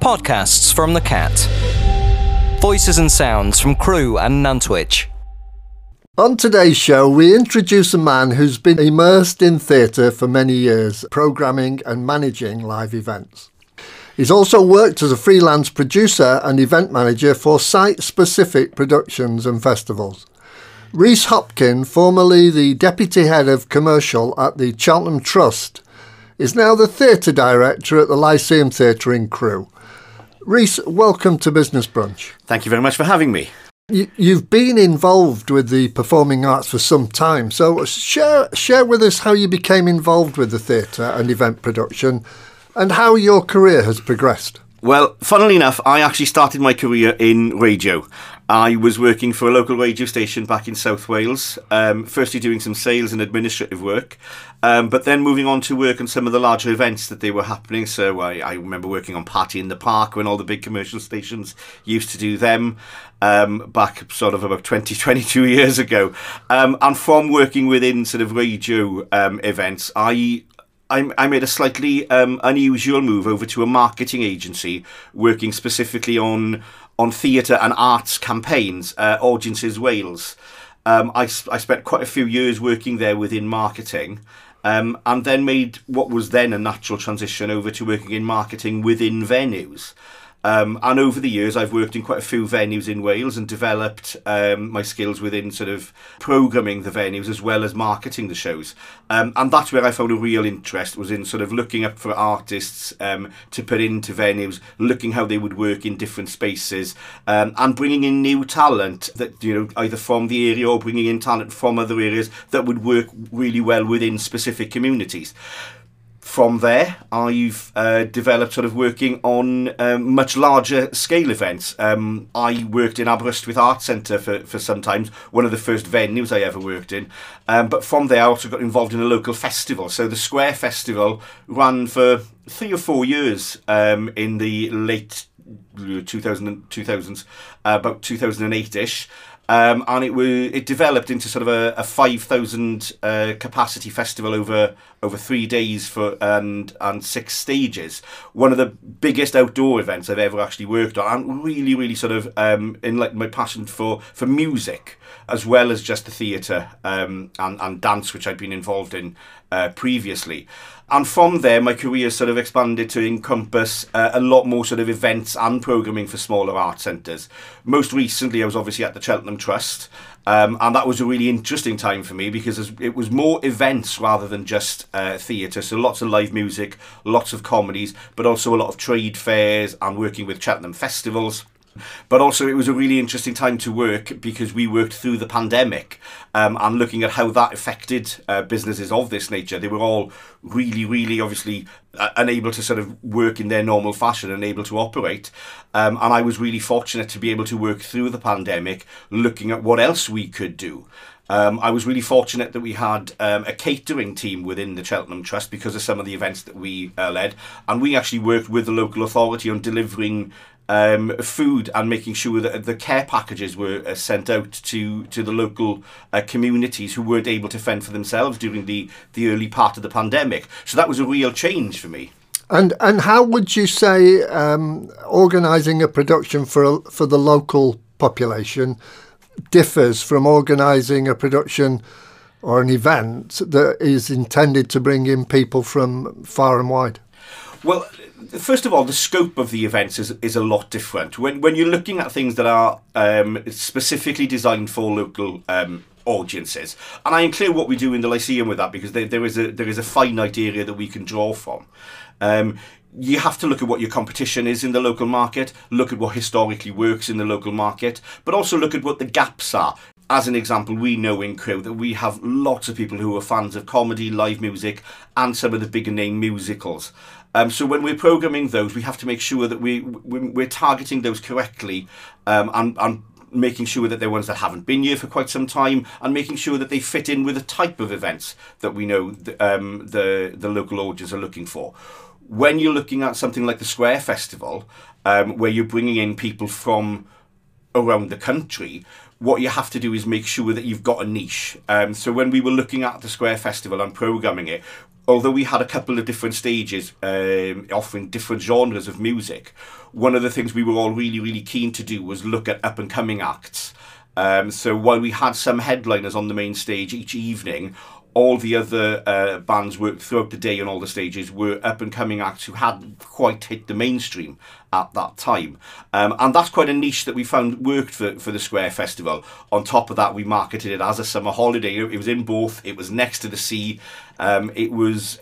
podcasts from The Cat, voices and sounds from Crewe and Nantwich. On today's show, we introduce a man who's been immersed in theatre for many years, programming and managing live events. He's also worked as a freelance producer and event manager for site-specific productions and festivals. Rhys Hopkin, formerly the Deputy Head of Commercial at the Cheltenham Trust, is now the Theatre Director at the Lyceum Theatre in Crewe. Rhys, welcome to Business Brunch. Thank you very much for having me. You've been involved with the performing arts for some time, so share with us how you became involved with the theatre and event production and how your career has progressed. Well, funnily enough, I actually started my career in radio. I was working for a local radio station back in South Wales, firstly doing some sales and administrative work, but then moving on to work on some of the larger events that they were happening. So I remember working on Party in the Park when all the big commercial stations used to do them back sort of about 20, 22 years ago. And from working within sort of radio events, I made a slightly unusual move over to a marketing agency working specifically on theatre and arts campaigns, Audiences Wales. I spent quite a few years working there within marketing, and then made what was then a natural transition over to working in marketing within venues. And over the years, I've worked in quite a few venues in Wales and developed my skills within sort of programming the venues as well as marketing the shows. And that's where I found a real interest, was in sort of looking up for artists to put into venues, looking how they would work in different spaces, and bringing in new talent that, you know, either from the area or bringing in talent from other areas that would work really well within specific communities. From there, I've developed sort of working on much larger scale events. I worked in Aberystwyth Art Centre for some time, one of the first venues I ever worked in. But from there, I also got involved in a local festival. So the Square Festival ran for 3 or 4 years in the late 2000s, about 2008-ish. And it developed into sort of a 5,000 capacity festival over 3 days and 6 stages. One of the biggest outdoor events I've ever actually worked on, and really, really sort of enlightened my passion for music as well as just the theatre and dance, which I'd been involved in previously. And from there, my career sort of expanded to encompass a lot more sort of events and programming for smaller art centres. Most recently, I was obviously at the Cheltenham Trust, and that was a really interesting time for me because it was more events rather than just theatre. So lots of live music, lots of comedies, but also a lot of trade fairs and working with Cheltenham festivals. But also it was a really interesting time to work because we worked through the pandemic and looking at how that affected businesses of this nature. They were all really, really obviously unable to sort of work in their normal fashion and able to operate. And I was really fortunate to be able to work through the pandemic looking at what else we could do. I was really fortunate that we had a catering team within the Cheltenham Trust because of some of the events that we led. And we actually worked with the local authority on delivering food and making sure that the care packages were sent out to the local communities who weren't able to fend for themselves during the early part of the pandemic. So that was a real change for me. And how would you say organising a production for the local population differs from organising a production or an event that is intended to bring in people from far and wide? Well, first of all, the scope of the events is a lot different. When you're looking at things that are specifically designed for local audiences, and I include what we do in the Lyceum with that because there is a finite area that we can draw from. You have to look at what your competition is in the local market, look at what historically works in the local market, but also look at what the gaps are. As an example, we know in Crewe that we have lots of people who are fans of comedy, live music, and some of the bigger name musicals. So when we're programming those, we have to make sure that we're targeting those correctly and making sure that they're ones that haven't been here for quite some time and making sure that they fit in with the type of events that we know the local audience are looking for. When you're looking at something like the Square Festival, where you're bringing in people from around the country, what you have to do is make sure that you've got a niche. So when we were looking at the Square Festival and programming it, although we had a couple of different stages offering different genres of music, one of the things we were all really keen to do was look at up-and-coming acts. So while we had some headliners on the main stage each evening, all the other bands worked throughout the day on all the stages were up-and-coming acts who hadn't quite hit the mainstream at that time. And that's quite a niche that we found worked for the Square Festival. On top of that, we marketed it as a summer holiday. It was in Bourth, it was next to the sea. It was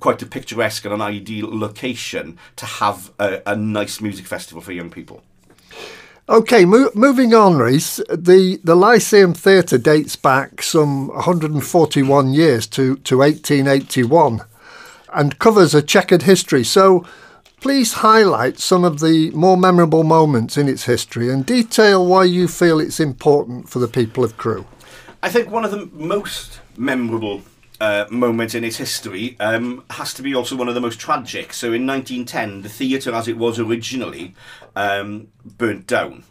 quite a picturesque and an ideal location to have a nice music festival for young people. OK, moving on, Rhys, the Lyceum Theatre dates back some 141 years to 1881 and covers a checkered history. So please highlight some of the more memorable moments in its history and detail why you feel it's important for the people of Crewe. I think one of the most memorable moment in its history has to be also one of the most tragic. So in 1910, the theatre as it was originally burnt down.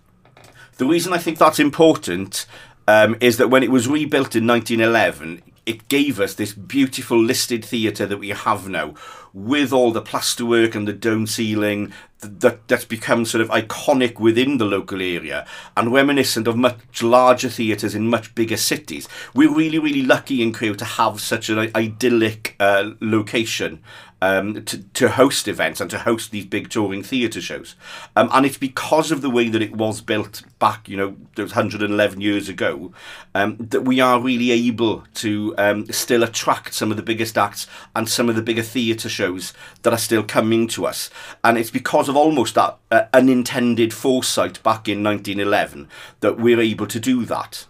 The reason I think that's important is that when it was rebuilt in 1911, it gave us this beautiful listed theatre that we have now, with all the plasterwork and the dome ceiling that's become sort of iconic within the local area and reminiscent of much larger theatres in much bigger cities. We're really lucky in Crewe to have such an idyllic location to host events and to host these big touring theatre shows. And it's because of the way that it was built back, you know, those 111 years ago, that we are really able to still attract some of the biggest acts and some of the bigger theatre shows that are still coming to us. And it's because of almost that unintended foresight back in 1911 that we're able to do that.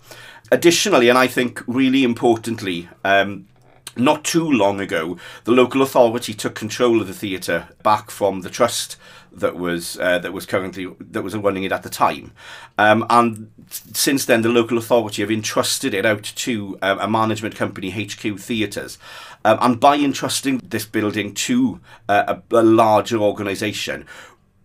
Additionally, and I think really importantly, not too long ago, the local authority took control of the theatre back from the trust that was running it at the time, and since then the local authority have entrusted it out to a management company, HQ Theatres, and by entrusting this building to a larger organisation,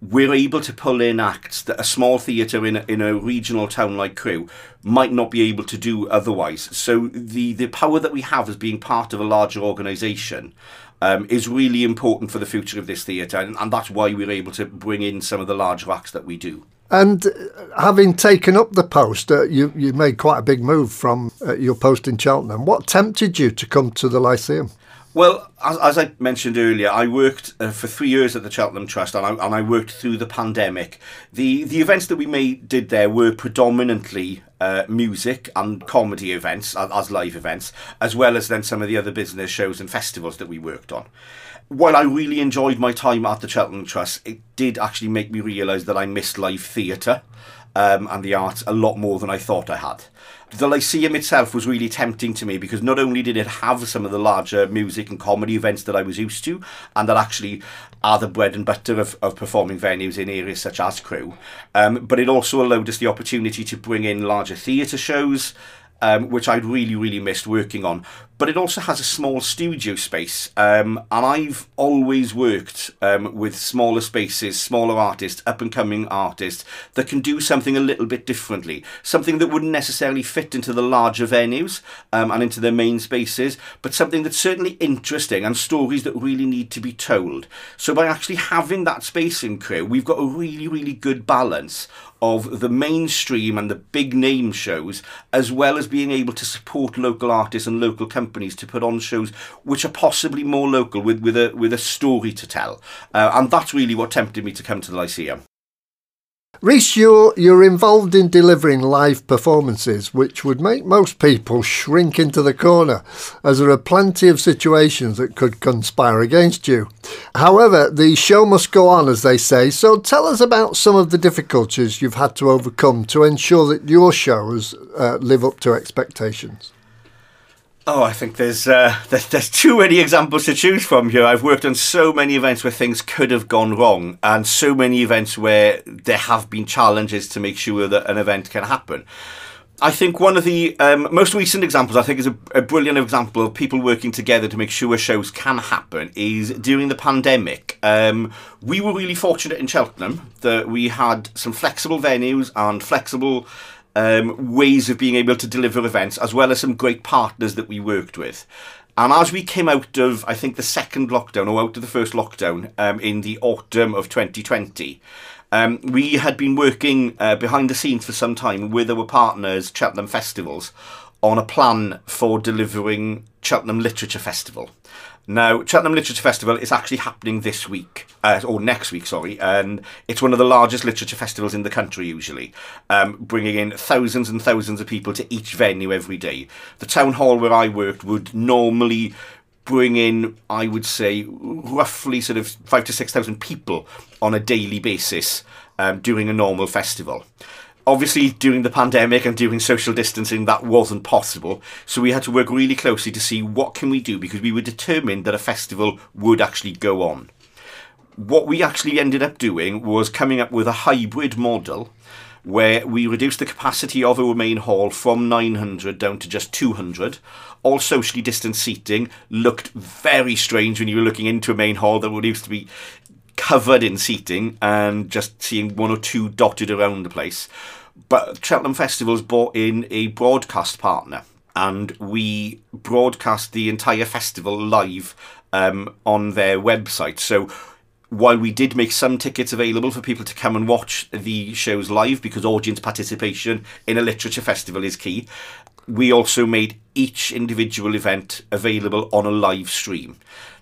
we're able to pull in acts that a small theatre in a regional town like Crewe might not be able to do otherwise. So the power that we have as being part of a larger organisation is really important for the future of this theatre, and that's why we're able to bring in some of the larger acts that we do. And having taken up the post, you made quite a big move from your post in Cheltenham. What tempted you to come to the Lyceum? Well, as I mentioned earlier, I worked for 3 years at the Cheltenham Trust, and I worked through the pandemic. The events that we did there were predominantly music and comedy events, as live events, as well as then some of the other business shows and festivals that we worked on. While I really enjoyed my time at the Cheltenham Trust, it did actually make me realise that I missed live theatre and the arts a lot more than I thought I had. The Lyceum itself was really tempting to me because not only did it have some of the larger music and comedy events that I was used to and that actually are the bread and butter of performing venues in areas such as Crewe, but it also allowed us the opportunity to bring in larger theatre shows, which I'd really missed working on. But it also has a small studio space, and I've always worked with smaller spaces, smaller artists, up-and-coming artists that can do something a little bit differently, something that wouldn't necessarily fit into the larger venues and into their main spaces, but something that's certainly interesting and stories that really need to be told. So by actually having that space in Crewe, we've got a really good balance of the mainstream and the big name shows, as well as being able to support local artists and local companies to put on shows which are possibly more local with a story to tell. And that's really what tempted me to come to the Lyceum. Rhys, you're involved in delivering live performances, which would make most people shrink into the corner, as there are plenty of situations that could conspire against you. However, the show must go on, as they say, so tell us about some of the difficulties you've had to overcome to ensure that your shows live up to expectations. Oh, I think there's too many examples to choose from here. I've worked on so many events where things could have gone wrong and so many events where there have been challenges to make sure that an event can happen. I think one of the most recent examples, I think is a brilliant example of people working together to make sure shows can happen, is during the pandemic. We were really fortunate in Cheltenham that we had some flexible venues and flexible ways of being able to deliver events, as well as some great partners that we worked with. And as we came out of, I think, the second lockdown, or out of the first lockdown, in the autumn of 2020, we had been working behind the scenes for some time with our partners, Cheltenham Festivals, on a plan for delivering Cheltenham Literature Festival. Now, Cheltenham Literature Festival is actually happening this week, or next week, sorry, and it's one of the largest literature festivals in the country usually, bringing in thousands and thousands of people to each venue every day. The town hall where I worked would normally bring in, I would say, roughly sort of 5,000 to 6,000 people on a daily basis during a normal festival. Obviously, during the pandemic and during social distancing, that wasn't possible. So we had to work really closely to see what can we do, because we were determined that a festival would actually go on. What we actually ended up doing was coming up with a hybrid model where we reduced the capacity of our main hall from 900 down to just 200. All socially distanced seating looked very strange when you were looking into a main hall that would used to be covered in seating and just seeing one or two dotted around the place. But Cheltenham Festivals brought in a broadcast partner, and we broadcast the entire festival live on their website. So while we did make some tickets available for people to come and watch the shows live, because audience participation in a literature festival is key, we also made each individual event available on a live stream.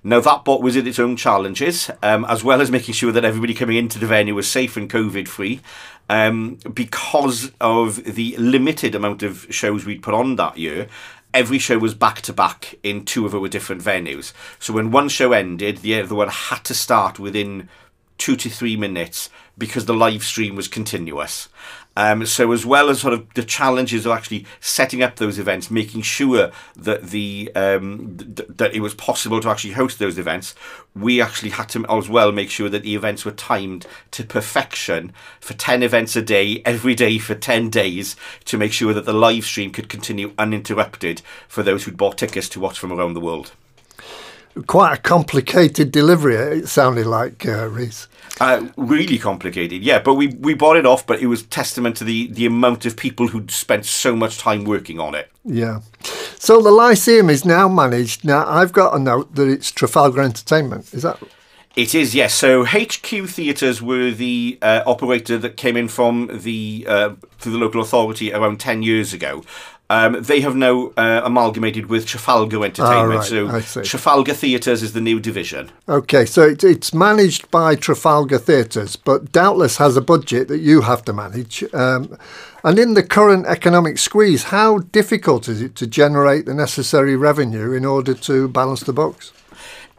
Now, that brought with it its own challenges, as well as making sure that everybody coming into the venue was safe and COVID-free. Because of the limited amount of shows we'd put on that year, every show was back-to-back in two of our different venues. So when one show ended, the other one had to start within 2 to 3 minutes because the live stream was continuous. So as well as sort of the challenges of actually setting up those events, making sure that the that it was possible to actually host those events, we actually had to as well make sure that the events were timed to perfection for 10 events a day, every day for 10 days, to make sure that the live stream could continue uninterrupted for those who'd bought tickets to watch from around the world. Quite a complicated delivery, it sounded like, Rhys. Really complicated, yeah, but we bought it off, but it was testament to the amount of people who'd spent so much time working on it. Yeah. So the Lyceum is now managed. Now, I've got a note that it's Trafalgar Entertainment, is that? It is, yes. So HQ Theatres were the operator that came in from the through the local authority around 10 years ago. They have now amalgamated with Trafalgar Entertainment, oh, right. So Trafalgar Theatres is the new division. OK, so it's managed by Trafalgar Theatres, but doubtless has a budget that you have to manage. And in the current economic squeeze, how difficult is it to generate the necessary revenue in order to balance the books?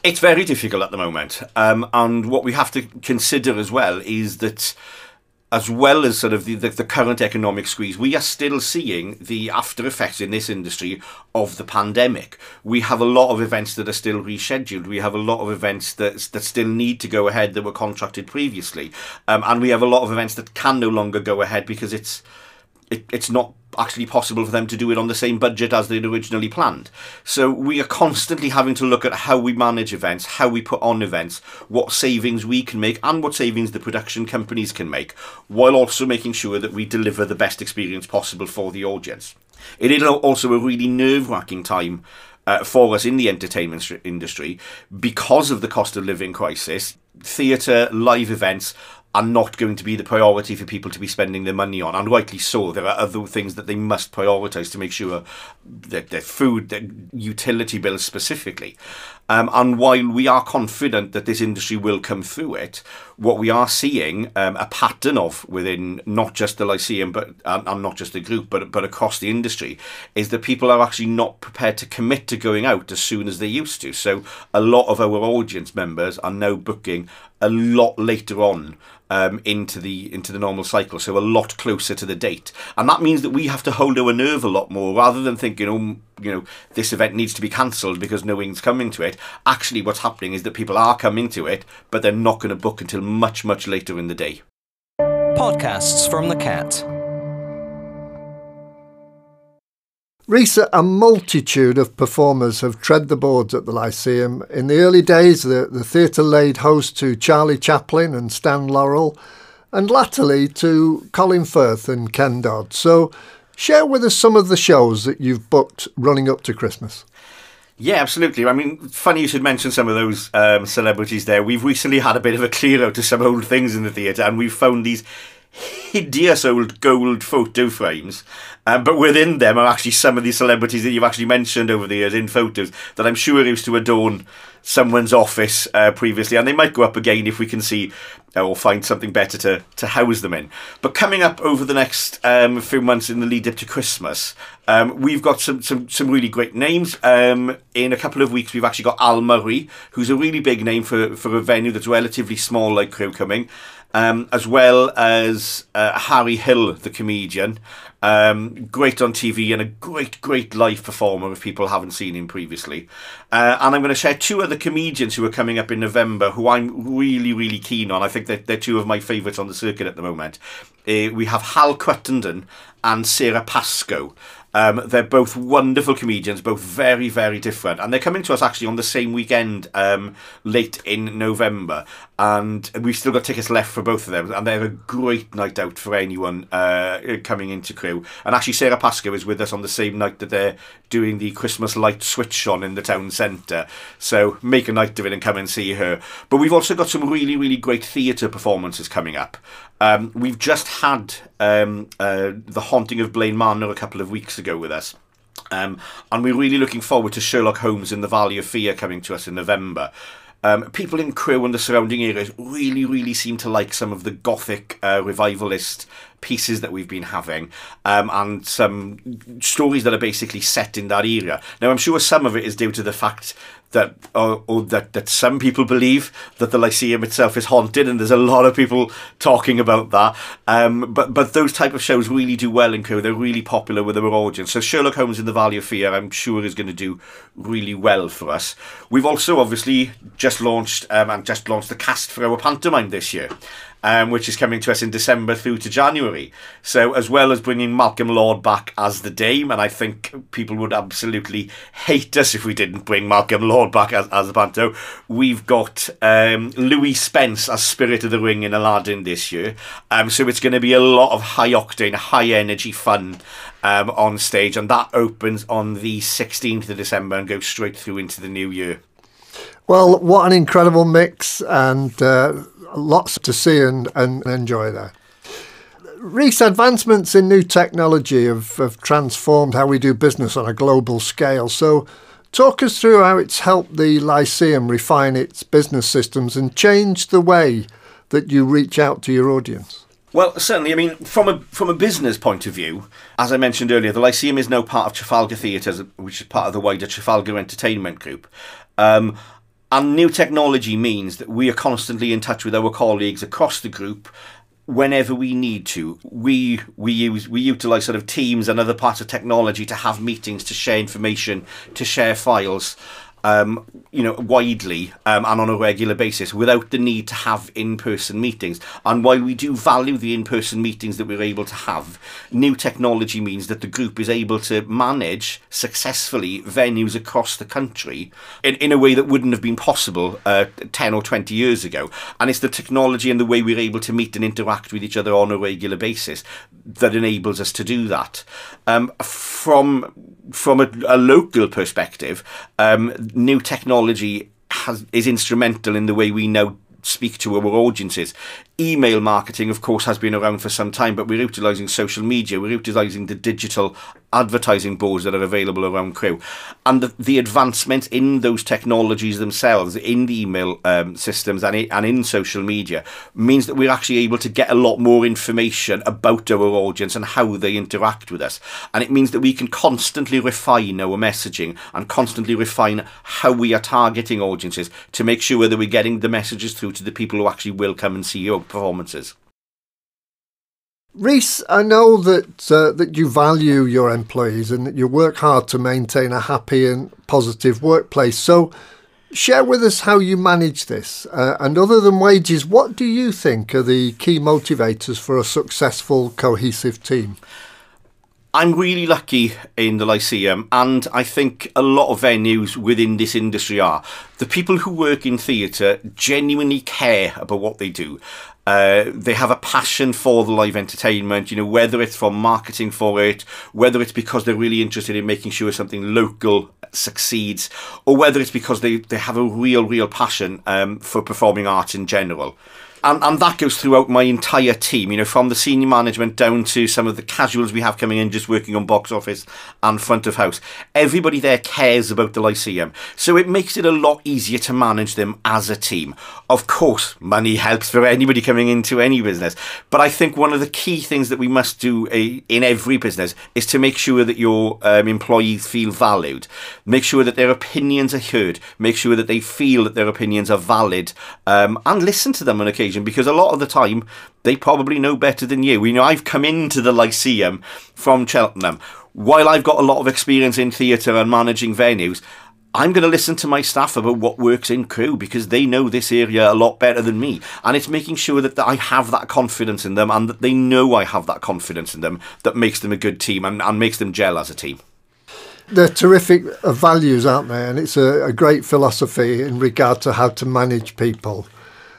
It's very difficult at the moment. And what we have to consider as well is that, as well as sort of the current economic squeeze, we are still seeing the after effects in this industry of the pandemic. We have a lot of events that are still rescheduled. We have a lot of events that still need to go ahead that were contracted previously. And we have a lot of events that can no longer go ahead because it's not actually possible for them to do it on the same budget as they'd originally planned. So we are constantly having to look at how we manage events, how we put on events, what savings we can make and what savings the production companies can make, while also making sure that we deliver the best experience possible for the audience. It is also a really nerve-wracking time for us in the entertainment industry because of the cost of living crisis. Theatre, live events are not going to be the priority for people to be spending their money on, and rightly so. There are other things that they must prioritise to make sure that their food, their utility bills specifically. And while we are confident that this industry will come through it, what we are seeing a pattern of within not just the Lyceum and not just the group, but across the industry, is that people are actually not prepared to commit to going out as soon as they used to. So a lot of our audience members are now booking a lot later on into the normal cycle, so a lot closer to the date, and that means that we have to hold our nerve a lot more, rather than thinking, this event needs to be cancelled because no one's coming to it. Actually, what's happening is that people are coming to it, but they're not going to book until much, much later in the day. Podcasts from the Cat. Rhys, a multitude of performers have tread the boards at the Lyceum. In the early days, the theatre laid host to Charlie Chaplin and Stan Laurel, and latterly to Colin Firth and Ken Dodd. So share with us some of the shows that you've booked running up to Christmas. Yeah, absolutely. I mean, funny you should mention some of those celebrities there. We've recently had a bit of a clear out of some old things in the theatre, and we've found these hideous old gold photo frames, but within them are actually some of the celebrities that you've actually mentioned over the years in photos that I'm sure used to adorn someone's office previously, and they might go up again if we can see or find something better to house them in. But coming up over the next few months in the lead up to Christmas, we've got some really great names. In a couple of weeks, we've actually got Al Murray, who's a really big name for a venue that's relatively small like Crewe coming. As well as Harry Hill, the comedian. Great on TV and a great live performer if people haven't seen him previously. And I'm going to share two other comedians who are coming up in November who I'm really keen on. I think they're two of my favourites on the circuit at the moment. We have Hal Cruttenden and Sarah Pascoe. They're both wonderful comedians, both very different. And they're coming to us actually on the same weekend, late in November. And we've still got tickets left for both of them. And they're a great night out for anyone coming into Crewe. And actually Sarah Pascoe is with us on the same night that they're doing the Christmas light switch on in the town centre. So make a night of it and come and see her. But we've also got some really great theatre performances coming up. We've just had The Haunting of Blaine Manor a couple of weeks ago with us. And we're really looking forward to Sherlock Holmes in the Valley of Fear coming to us in November. People in Crewe and the surrounding areas really seem to like some of the Gothic revivalist pieces that we've been having, and some stories that are basically set in that area. Now, I'm sure some of it is due to the fact that, that some people believe that the Lyceum itself is haunted, and there's a lot of people talking about that. But those type of shows really do well in Crewe. They're really popular with their audience. So Sherlock Holmes in the Valley of Fear, I'm sure, is going to do really well for us. We've also obviously just launched the cast for our pantomime this year, which is coming to us in December through to January. So as well as bringing Malcolm Lord back as the Dame, and I think people would absolutely hate us if we didn't bring Malcolm Lord back as the Panto, we've got Louis Spence as Spirit of the Ring in Aladdin this year. So it's going to be a lot of high-octane, high-energy fun on stage, and that opens on the 16th of December and goes straight through into the new year. Well, what an incredible mix, and lots to see and enjoy there. Rhys, advancements in new technology have transformed how we do business on a global scale. So talk us through how it's helped the Lyceum refine its business systems and change the way that you reach out to your audience. Well, certainly, I mean, from a business point of view, as I mentioned earlier, the Lyceum is now part of Trafalgar Theatres, which is part of the wider Trafalgar Entertainment Group. And new technology means that we are constantly in touch with our colleagues across the group whenever we need to. We utilise sort of Teams and other parts of technology to have meetings, to share information, to share files, widely and on a regular basis without the need to have in-person meetings. And while we do value the in-person meetings that we're able to have, new technology means that the group is able to manage successfully venues across the country in a way that wouldn't have been possible 10 or 20 years ago. And it's the technology and the way we're able to meet and interact with each other on a regular basis that enables us to do that. From a local perspective, new technology is instrumental in the way we now speak to our audiences. Email marketing, of course, has been around for some time, but we're utilising social media, we're utilising the digital advertising boards that are available around Crewe. And the advancements in those technologies themselves, in the email systems and in social media, means that we're actually able to get a lot more information about our audience and how they interact with us. And it means that we can constantly refine our messaging and constantly refine how we are targeting audiences to make sure that we're getting the messages through to the people who actually will come and see your performances. Rhys, I know that you value your employees and that you work hard to maintain a happy and positive workplace. So share with us how you manage this. And other than wages, what do you think are the key motivators for a successful, cohesive team? I'm really lucky in the Lyceum, and I think a lot of venues within this industry are. The people who work in theatre genuinely care about what they do. They have a passion for the live entertainment, you know, whether it's from marketing for it, whether it's because they're really interested in making sure something local succeeds, or whether it's because they have a real passion for performing arts in general. And that goes throughout my entire team, you know, from the senior management down to some of the casuals we have coming in just working on box office and front of house. Everybody there cares about the Lyceum, so it makes it a lot easier to manage them as a team. Of course, money helps for anybody coming into any business, but I think one of the key things that we must do in every business is to make sure that your employees feel valued, make sure that their opinions are heard, make sure that they feel that their opinions are valid, and listen to them on occasion. Because a lot of the time they probably know better than you. You know, I've come into the Lyceum from Cheltenham. While I've got a lot of experience in theatre and managing venues, I'm going to listen to my staff about what works in Crewe because they know this area a lot better than me. And it's making sure that I have that confidence in them and that they know I have that confidence in them that makes them a good team and makes them gel as a team. They're terrific values, aren't they? And it's a great philosophy in regard to how to manage people.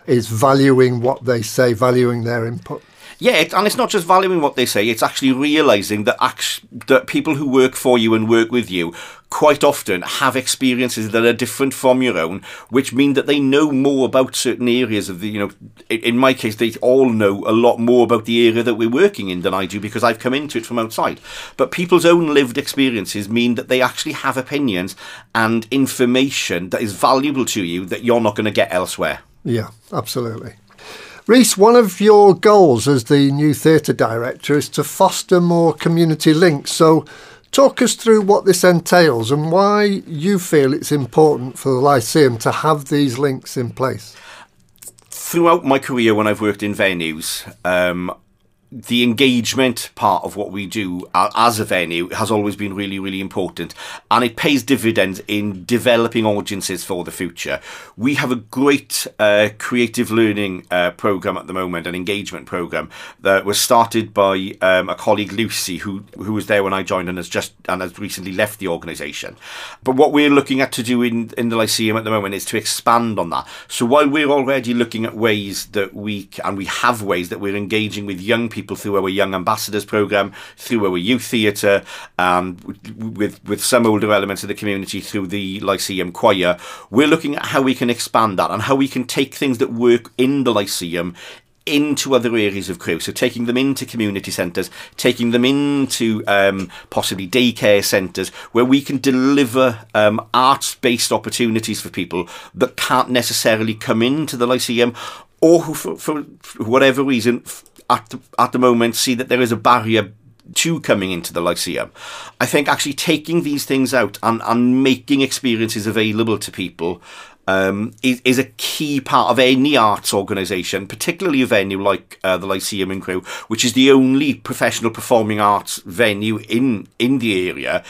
Is valuing what they say, valuing their input. Yeah, and it's not just valuing what they say, it's actually realising that people who work for you and work with you quite often have experiences that are different from your own, which mean that they know more about certain areas of the, you know, in my case, they all know a lot more about the area that we're working in than I do because I've come into it from outside. But people's own lived experiences mean that they actually have opinions and information that is valuable to you that you're not going to get elsewhere. Yeah, absolutely. Rhys, one of your goals as the new theatre director is to foster more community links. So talk us through what this entails and why you feel it's important for the Lyceum to have these links in place. Throughout my career when I've worked in venues, the engagement part of what we do as a venue has always been really important, and it pays dividends in developing audiences for the future. We have a great creative learning programme at the moment, an engagement programme that was started by a colleague, Lucy, who was there when I joined and has recently left the organisation. But what we're looking at to do in the Lyceum at the moment is to expand on that. So while we're already looking at ways that we have ways that we're engaging with young people through our Young Ambassadors programme, through our youth theatre, with some older elements of the community through the Lyceum Choir, we're looking at how we can expand that and how we can take things that work in the Lyceum into other areas of Crewe. So taking them into community centres, taking them into possibly daycare centres where we can deliver arts-based opportunities for people that can't necessarily come into the Lyceum or who, for whatever reason, at the moment see that there is a barrier to coming into the Lyceum. I think actually taking these things out and making experiences available to people is a key part of any arts organisation, particularly a venue like the Lyceum in Crewe, which is the only professional performing arts venue in the area.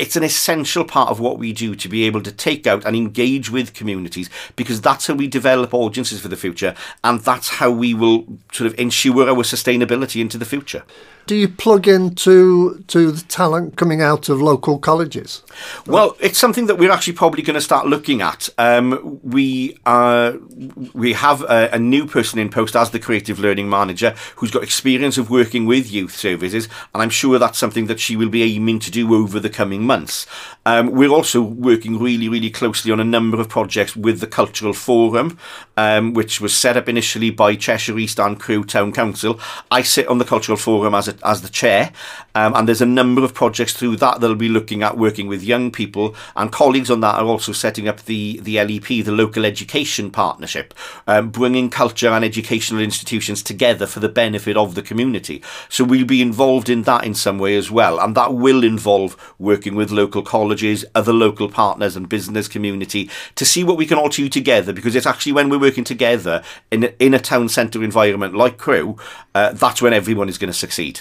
It's an essential part of what we do to be able to take out and engage with communities, because that's how we develop audiences for the future, and that's how we will sort of ensure our sustainability into the future. Do you plug into the talent coming out of local colleges? Well, it's something that we're actually probably going to start looking at. We have a new person in post as the Creative Learning Manager who's got experience of working with youth services, and I'm sure that's something that she will be aiming to do over the coming months. We're also working really closely on a number of projects with the Cultural Forum, which was set up initially by Cheshire East and Crewe Town Council. I sit on the Cultural Forum as the chair, and there's a number of projects through that that'll be looking at working with young people, and colleagues on that are also setting up the LEP, the Local Education Partnership, bringing culture and educational institutions together for the benefit of the community. So we'll be involved in that in some way as well, and that will involve working with local colleges, other local partners and business community to see what we can all do together, because it's actually when we're working together in a town centre environment like Crewe, that's when everyone is going to succeed.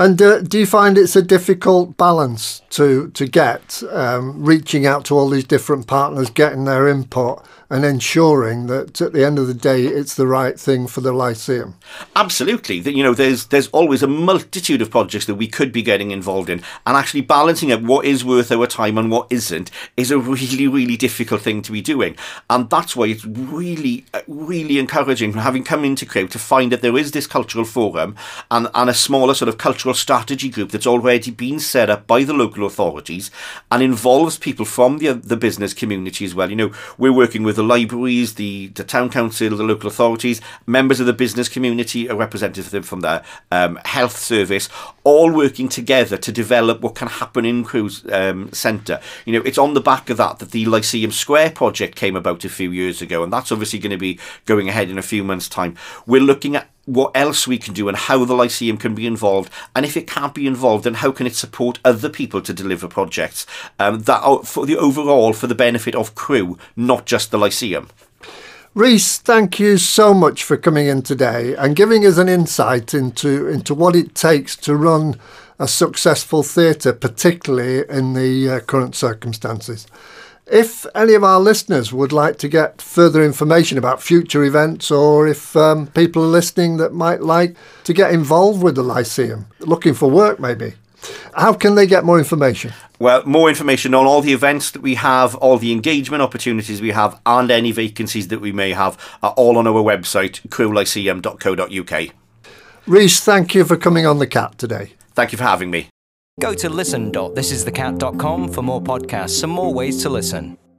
And do you find it's a difficult balance to get, reaching out to all these different partners, getting their input and ensuring that at the end of the day it's the right thing for the Lyceum? Absolutely. You know, there's always a multitude of projects that we could be getting involved in, and actually balancing up what is worth our time and what isn't is a really, really difficult thing to be doing. And that's why it's really, really encouraging, having come into Crewe, to find that there is this cultural forum and a smaller sort of cultural strategy group that's already been set up by the local authorities and involves people from the business community as well. You know, we're working with the libraries, the town council, the local authorities, members of the business community, a representative from their health service, all working together to develop what can happen in Crewe Centre. You know, it's on the back of that the Lyceum Square project came about a few years ago, and that's obviously going to be going ahead in a few months' time. We're looking at what else we can do and how the Lyceum can be involved, and if it can't be involved, then how can it support other people to deliver projects that are for the overall, for the benefit of Crewe, not just the Lyceum. Rhys, thank you so much for coming in today and giving us an insight into what it takes to run a successful theatre, particularly in the current circumstances. If any of our listeners would like to get further information about future events, or if people are listening that might like to get involved with the Lyceum, looking for work maybe, how can they get more information? Well, more information on all the events that we have, all the engagement opportunities we have, and any vacancies that we may have are all on our website, crewlyceum.co.uk. Rhys, thank you for coming on The Cat today. Thank you for having me. Go to listen.thisisthecat.com for more podcasts and more ways to listen.